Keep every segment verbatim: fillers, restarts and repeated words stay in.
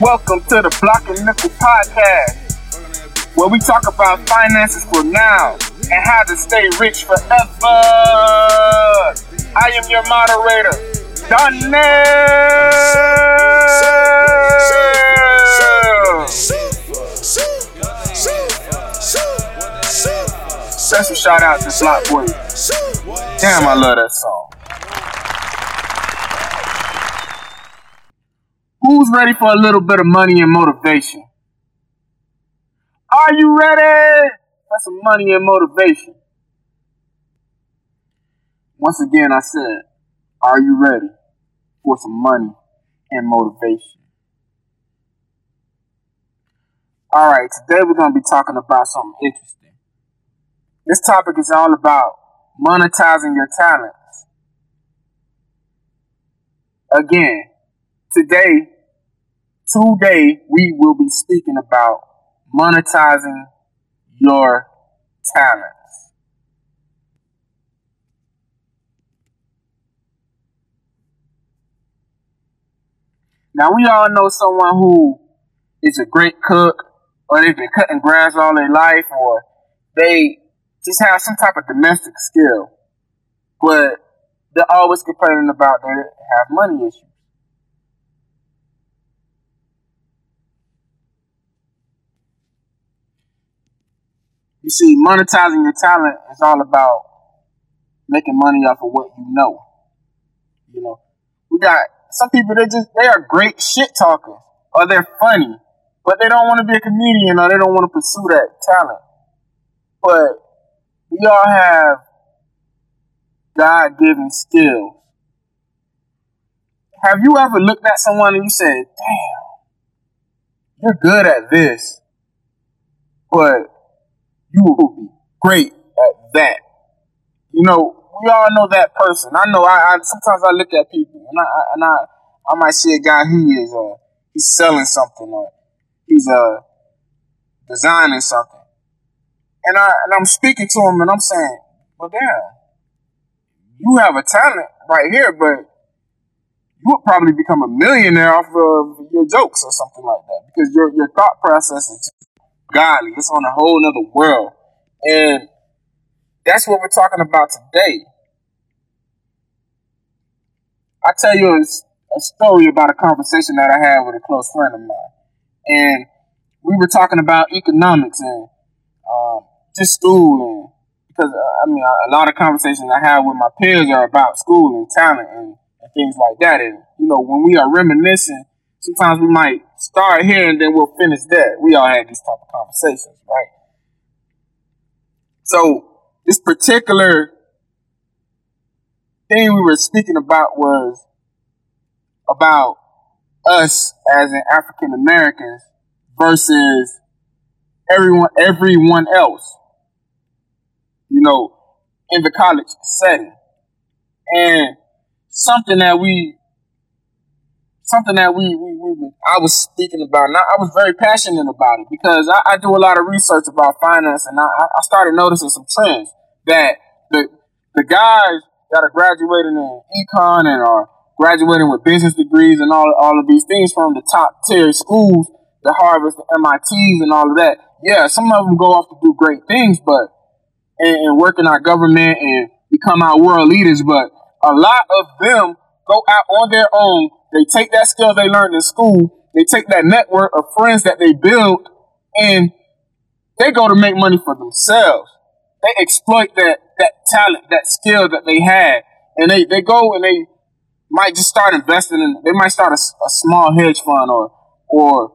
Welcome to the Block and Nickel Podcast, where we talk about finances for now and how to stay rich forever. I am your moderator, Donnell. Special shout out to Slot Boy. Damn, I love that song. Who's ready for a little bit of money and motivation? Are you ready for some money and motivation? Once again, I said, are you ready for some money and motivation? All right, today we're going to be talking about something interesting. This topic is all about monetizing your talents. Again, today... Today, we will be speaking about monetizing your talents. Now, we all know someone who is a great cook, or they've been cutting grass all their life, or they just have some type of domestic skill, but they're always complaining about they have money issues. You see, monetizing your talent is all about making money off of what you know. You know, we got some people that just, they are great shit talkers, or they're funny, but they don't want to be a comedian, or they don't want to pursue that talent. But we all have God-given skills. Have you ever looked at someone and you said, damn, you're good at this, but you will be great at that? You know, we all know that person. I know. I, I sometimes I look at people, and I and I, I might see a guy who is uh, he's selling something, or he's uh designing something, and I and I'm speaking to him, and I'm saying, "Well, damn, you have a talent right here, but you would probably become a millionaire off of your jokes or something like that, because your your thought process is." Golly, it's on a whole nother world. And that's what we're talking about today. I tell you a, a story about a conversation that I had with a close friend of mine. And we were talking about economics and um, just school. And because, uh, I mean, a, a lot of conversations I have with my peers are about school and talent and, and things like that. And, you know, when we are reminiscing, sometimes we might start here and then we'll finish that. We all had these type of conversations, right? So this particular thing we were speaking about was about us as an African Americans versus everyone, everyone else, you know, in the college setting. And something that we Something that we, we, we I was speaking about, and I, I was very passionate about it, because I, I do a lot of research about finance, and I, I started noticing some trends that the the guys that are graduating in econ and are graduating with business degrees and all all of these things from the top tier schools, the Harvards, the M I Ts, and all of that. Yeah, some of them go off to do great things, but and, and work in our government and become our world leaders. But a lot of them go out on their own. They take that skill they learned in school, they take that network of friends that they build, and they go to make money for themselves. They exploit that, that talent, that skill that they had, and they, they go and they might just start investing in, they might start a, a small hedge fund, or or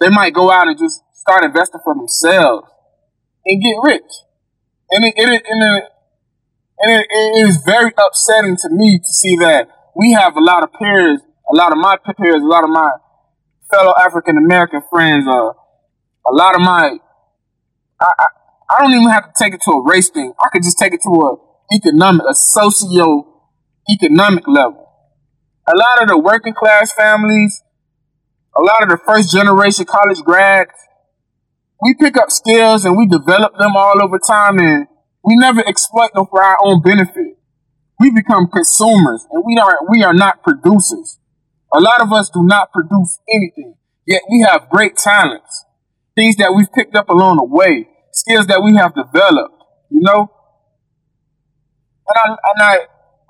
they might go out and just start investing for themselves and get rich. And it, it, and it, and it, it is very upsetting to me to see that we have a lot of peers A lot of my peers, a lot of my fellow African American friends, uh, a lot of my, I, I, I don't even have to take it to a race thing. I could just take it to a economic, a socio-economic level. A lot of the working class families, a lot of the first generation college grads, we pick up skills and we develop them all over time, and we never exploit them for our own benefit. We become consumers, and we are we are not producers. A lot of us do not produce anything. Yet we have great talents, things that we've picked up along the way, skills that we have developed, you know? And I, and I,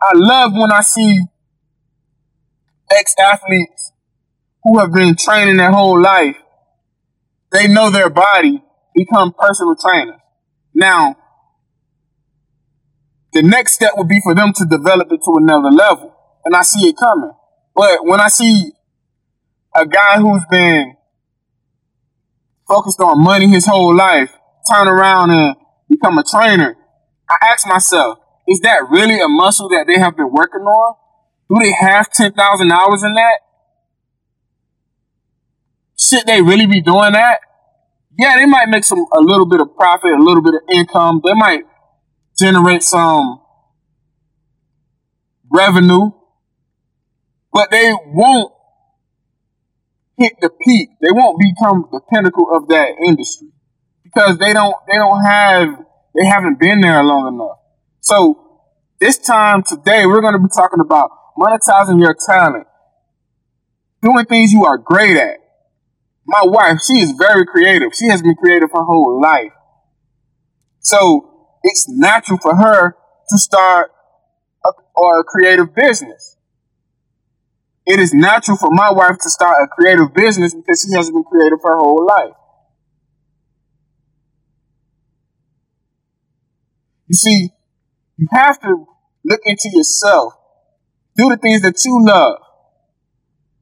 I love when I see ex-athletes who have been training their whole life, they know their body, become personal trainers. Now, the next step would be for them to develop it to another level. And I see it coming. But when I see a guy who's been focused on money his whole life turn around and become a trainer, I ask myself, is that really a muscle that they have been working on? Do they have ten thousand hours in that? Should they really be doing that? Yeah, they might make some a little bit of profit, a little bit of income. They might generate some revenue, but they won't hit the peak. They won't become the pinnacle of that industry because they don't they don't have they haven't been there long enough. So this time today, we're going to be talking about monetizing your talent, doing things you are great at. My wife, she is very creative. She has been creative her whole life. So it's natural for her to start a, or a creative business. It is natural for my wife to start a creative business because she hasn't been creative her whole life. You see, you have to look into yourself. Do the things that you love.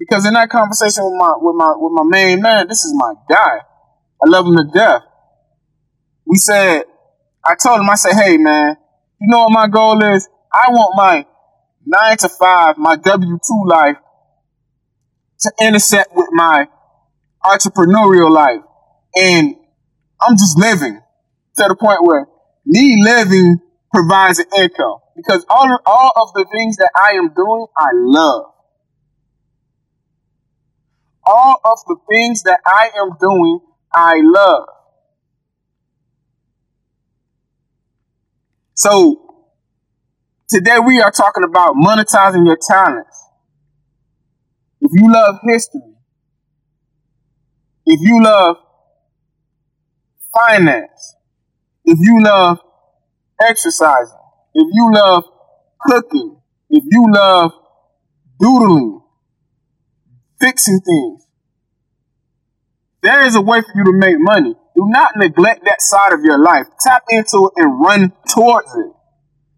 Because in that conversation with my with my with my main man, this is my guy. I love him to death. We said, I told him, I said, hey man, you know what my goal is? I want my nine to five, my W two life to intersect with my entrepreneurial life. And I'm just living to the point where me living provides an income. Because all all of the things that I am doing, I love. All of the things that I am doing, I love. So, today we are talking about monetizing your talents. If you love history, if you love finance, if you love exercising, if you love cooking, if you love doodling, fixing things. There is a way for you to make money. Do not neglect that side of your life. Tap into it and run towards it.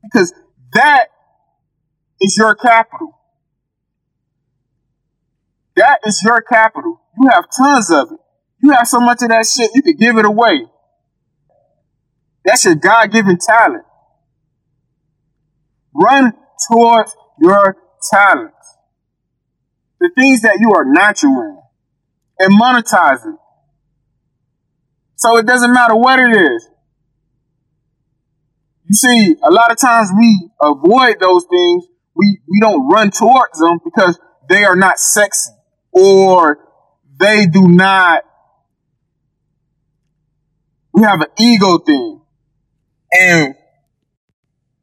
Because that is your capital. That is your capital. You have tons of it. You have so much of that shit, you can give it away. That's your God-given talent. Run towards your talent. The things that you are natural in, and monetize it. So it doesn't matter what it is. You see, a lot of times we avoid those things. We, we don't run towards them because they are not sexy or they do not. We have an ego thing. And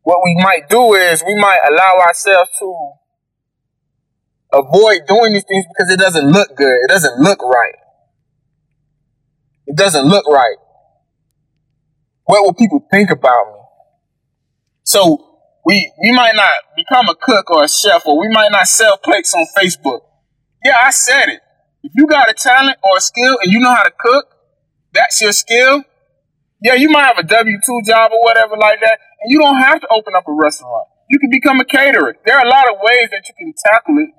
what we might do is we might allow ourselves to avoid doing these things because it doesn't look good. It doesn't look right. It doesn't look right. What will people think about me? So we we might not become a cook or a chef, or we might not sell plates on Facebook. Yeah, I said it. If you got a talent or a skill and you know how to cook, that's your skill. Yeah, you might have a W two job or whatever like that, and you don't have to open up a restaurant. You can become a caterer. There are a lot of ways that you can tackle it.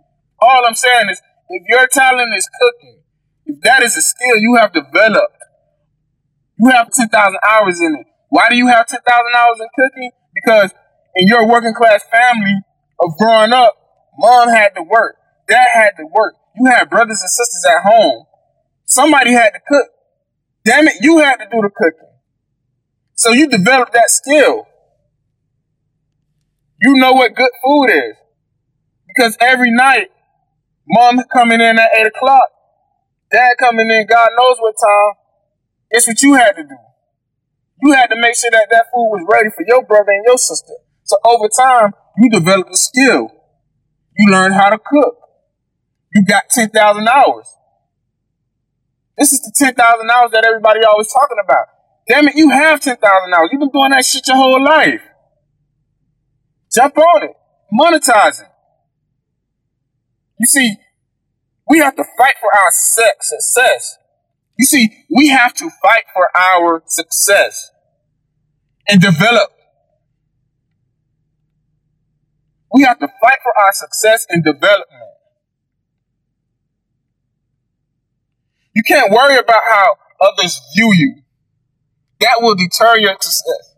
All I'm saying is, if your talent is cooking, if that is a skill you have developed, you have ten thousand hours in it. Why do you have ten thousand hours in cooking? Because in your working class family of growing up, mom had to work, dad had to work, you had brothers and sisters at home. Somebody had to cook. Damn it, you had to do the cooking. So you developed that skill. You know what good food is. Because every night, mom coming in at eight o'clock, dad coming in, God knows what time, it's what you had to do. You had to make sure that that food was ready for your brother and your sister. So over time, you developed a skill. You learned how to cook. You got ten thousand hours. This is the ten thousand dollars that everybody always talking about. Damn it, you have ten thousand dollars. You've been doing that shit your whole life. Jump on it. Monetize it. You see, we have to fight for our success. You see, we have to fight for our success and develop. We have to fight for our success and development. You can't worry about how others view you. That will deter your success.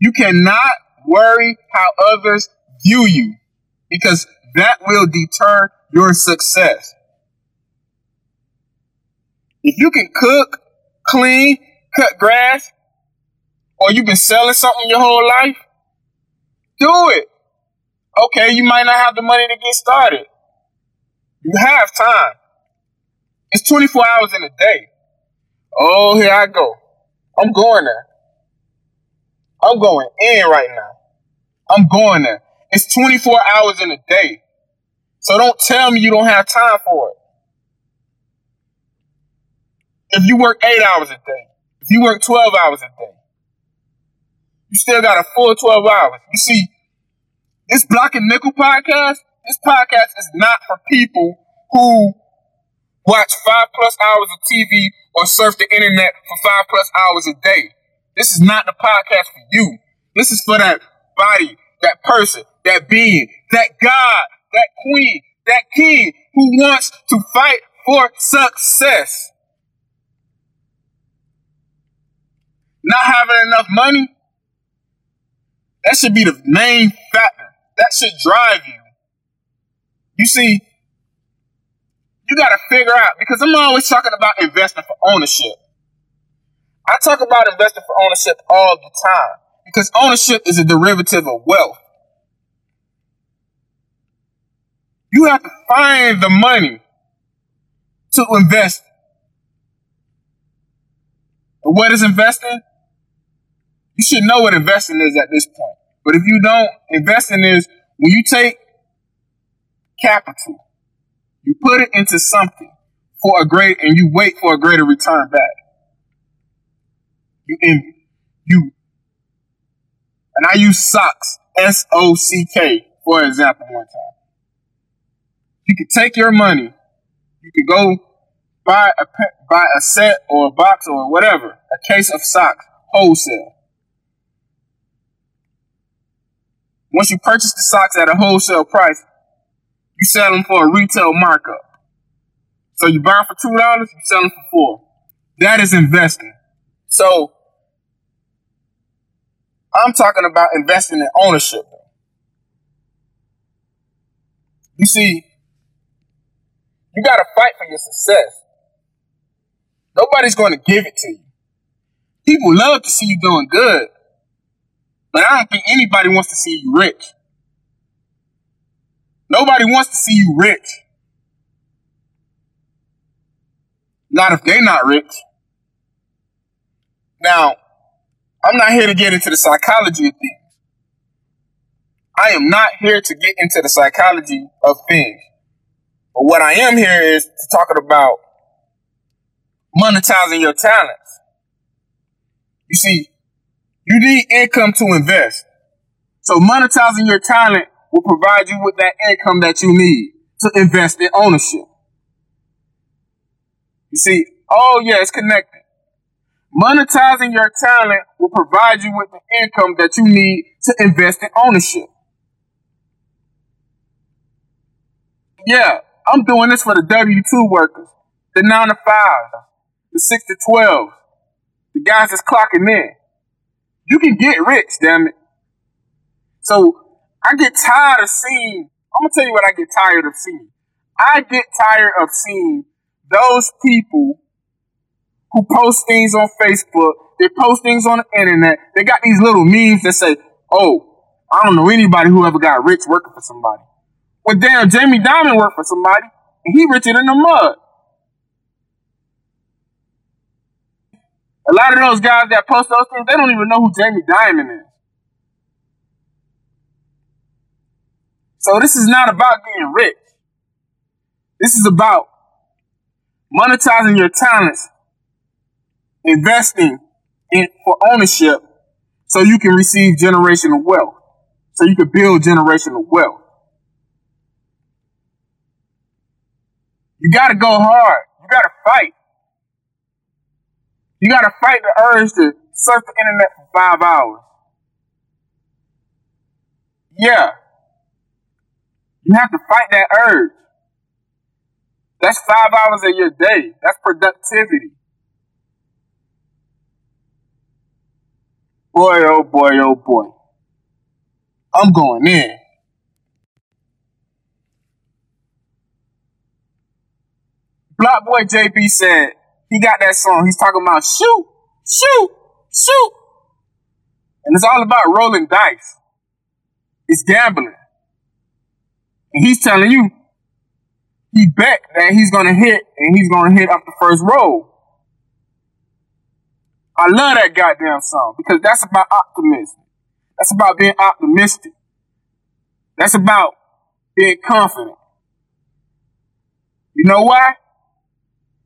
You cannot worry how others view you, because that will deter your success. If you can cook, clean, cut grass, or you've been selling something your whole life, do it. Okay, you might not have the money to get started. You have time. It's twenty-four hours in a day. Oh, here I go. I'm going there. I'm going in right now. I'm going there. It's twenty-four hours in a day. So don't tell me you don't have time for it. If you work eight hours a day, if you work twelve hours a day, you still got a full twelve hours. You see, this Block and Nickel podcast, this podcast is not for people who watch five plus hours of T V or surf the internet for five plus hours a day. This is not the podcast for you. This is for that body, that person, that being, that God, that queen, that king who wants to fight for success. Not having enough money, that should be the main factor. That should drive you. You see, you got to figure out, because I'm always talking about investing for ownership. I talk about investing for ownership all the time, because ownership is a derivative of wealth. You have to find the money to invest. And what is investing? You should know what investing is at this point. But if you don't, investing is when you take capital, you put it into something for a great, and you wait for a greater return back. You, in, you, and I use socks, S O C K, for example, one time. You can take your money, you can go buy a, buy a set or a box or whatever, a case of socks, wholesale. Once you purchase the socks at a wholesale price, you sell them for a retail markup. So you buy them for two dollars, you sell them for four dollars. That is investing. So I'm talking about investing in ownership. You see, you got to fight for your success. Nobody's going to give it to you. People love to see you doing good, but I don't think anybody wants to see you rich. Nobody wants to see you rich. Not if they're not rich. Now, I'm not here to get into the psychology of things. I am not here to get into the psychology of things. But what I am here is to talk about monetizing your talents. You see, you need income to invest. So monetizing your talent will provide you with that income that you need to invest in ownership. You see, oh yeah, it's connected. Monetizing your talent will provide you with the income that you need to invest in ownership. Yeah, I'm doing this for the W two workers, the nine to five, the six to twelve, the guys that's clocking in. You can get rich, damn it. So I get tired of seeing, I'm going to tell you what I get tired of seeing. I get tired of seeing those people who post things on Facebook, they post things on the internet, they got these little memes that say, oh, I don't know anybody who ever got rich working for somebody. Well, damn, Jamie Dimon worked for somebody, and he richer than the mud. A lot of those guys that post those things, they don't even know who Jamie Dimon is. So this is not about being rich. This is about monetizing your talents, investing in for ownership so you can receive generational wealth, so you can build generational wealth. You got to go hard. You got to fight. You got to fight the urge to surf the internet for five hours. Yeah. You have to fight that urge. That's five hours of your day. That's productivity. Boy, oh boy, oh boy. I'm going in. Blockboy J P said, he got that song. He's talking about shoot, shoot, shoot. And it's all about rolling dice. It's gambling. And he's telling you, he bet that he's going to hit, and he's going to hit off the first roll. I love that goddamn song because that's about optimism. That's about being optimistic. That's about being confident. You know why?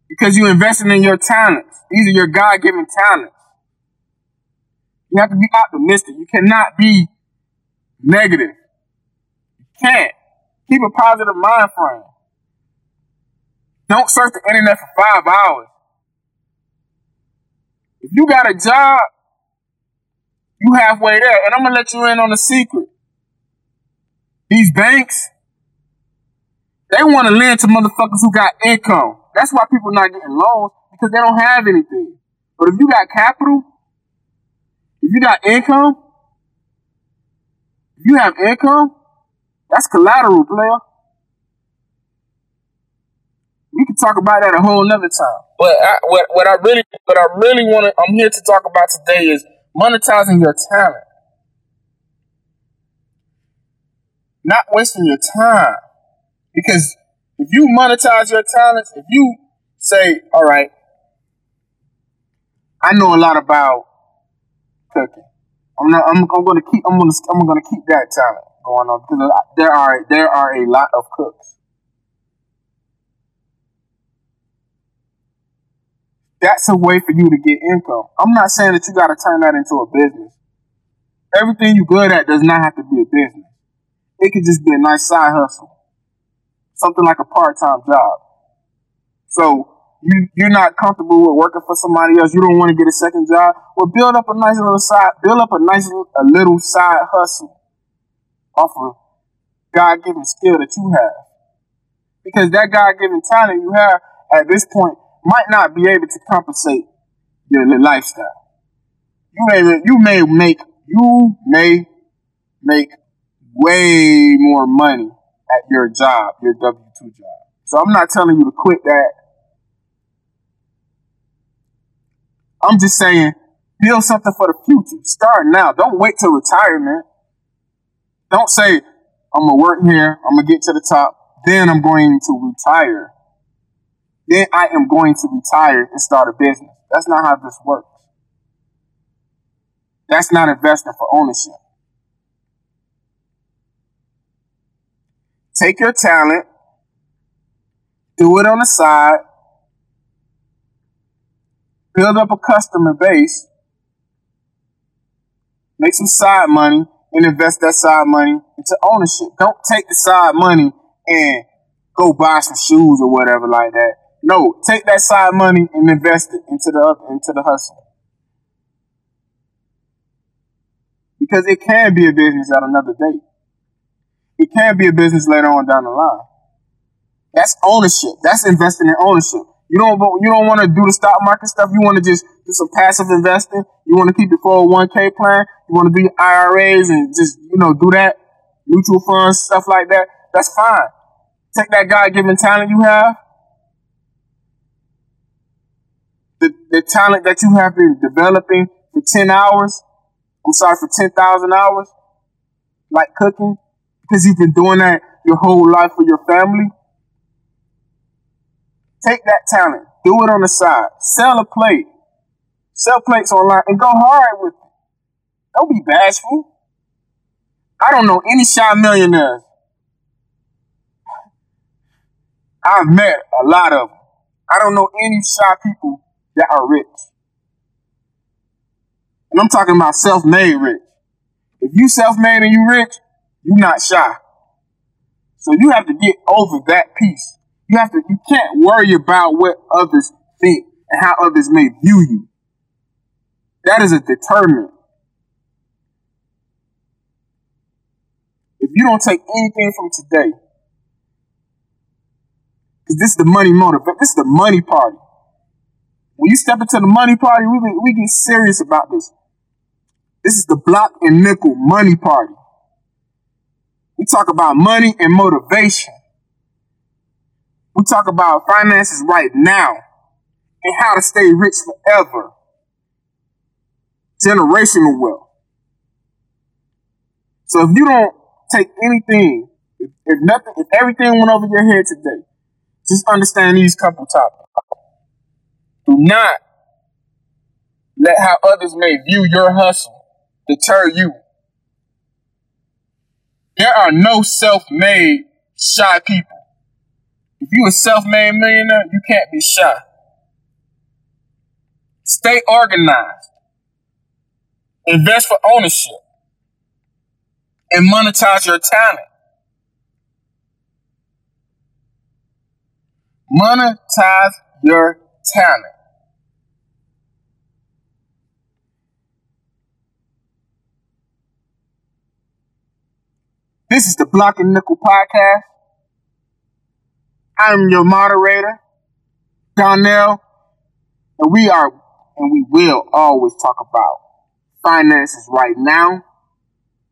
Because you're investing in your talents. These are your God-given talents. You have to be optimistic. You cannot be negative. You can't. Keep a positive mind frame. Don't surf the internet for five hours. If you got a job, you halfway there. And I'm going to let you in on a secret. These banks, they want to lend to motherfuckers who got income. That's why people not getting loans, because they don't have anything. But if you got capital, if you got income, if you have income, that's collateral, player. We can talk about that a whole nother time. But I, what, what I really, what I really want to, I'm here to talk about today is monetizing your talent. Not wasting your time. Because if you monetize your talents, if you say, all right, I know a lot about cooking. I'm not, I'm, I'm going to keep, I'm going to, I'm going to keep that talent going on because there are, there are a lot of cooks. That's a way for you to get income. I'm not saying that you got to turn that into a business. Everything you're good at does not have to be a business. It could just be a nice side hustle. Something like a part-time job. So you, you're not comfortable with working for somebody else. You don't want to get a second job. Well, build up a nice little side, build up a nice a little side hustle off of God-given skill that you have. Because that God-given talent you have at this point might not be able to compensate your lifestyle. You may, you may make, you may make way more money at your job, your W two job. So I'm not telling you to quit that. I'm just saying, build something for the future. Start now. Don't wait till retirement. Don't say, I'm going to work here, I'm going to get to the top, then I'm going to retire. Then I am going to retire and start a business. That's not how this works. That's not investing for ownership. Take your talent, do it on the side, build up a customer base, make some side money, and invest that side money into ownership. Don't take the side money and go buy some shoes or whatever like that. No, take that side money and invest it into the into the hustle. Because it can be a business at another date. It can be a business later on down the line. That's ownership. That's investing in ownership. You don't you don't want to do the stock market stuff. You want to just do some passive investing. You want to keep your four oh one k plan. You want to do your I R As and just, you know, do that. Mutual funds, stuff like that. That's fine. Take that God-given talent you have. The, the talent that you have been developing for ten hours. I'm sorry, for ten thousand hours. Like cooking. Because you've been doing that your whole life for your family. Take that talent. Do it on the side. Sell a plate. Sell plates online and go hard with it. Don't be bashful. I don't know any shy millionaires. I've met a lot of them. I don't know any shy people that are rich. And I'm talking about self-made rich. If you self-made and you rich, you're not shy. So you have to get over that piece. You have to. You can't worry about what others think and how others may view you. That is a determinant. If you don't take anything from today, because this is the money motive, but this is the money party. When you step into the money party, we we get serious about this. This is the block and nickel money party. We talk about money and motivation. We talk about finances right now and how to stay rich forever. Generational wealth. So if you don't take anything, if, if nothing, if everything went over your head today, just understand these couple topics. Do not let how others may view your hustle deter you. There are no self-made shy people. If you a self-made millionaire, you can't be shy. Stay organized. Invest for ownership. And monetize your talent. Monetize your talent. This is the Block and Nickel Podcast. I'm your moderator, Donnell, and we are, and we will always talk about finances right now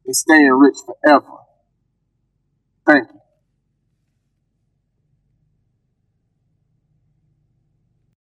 and staying rich forever. Thank you.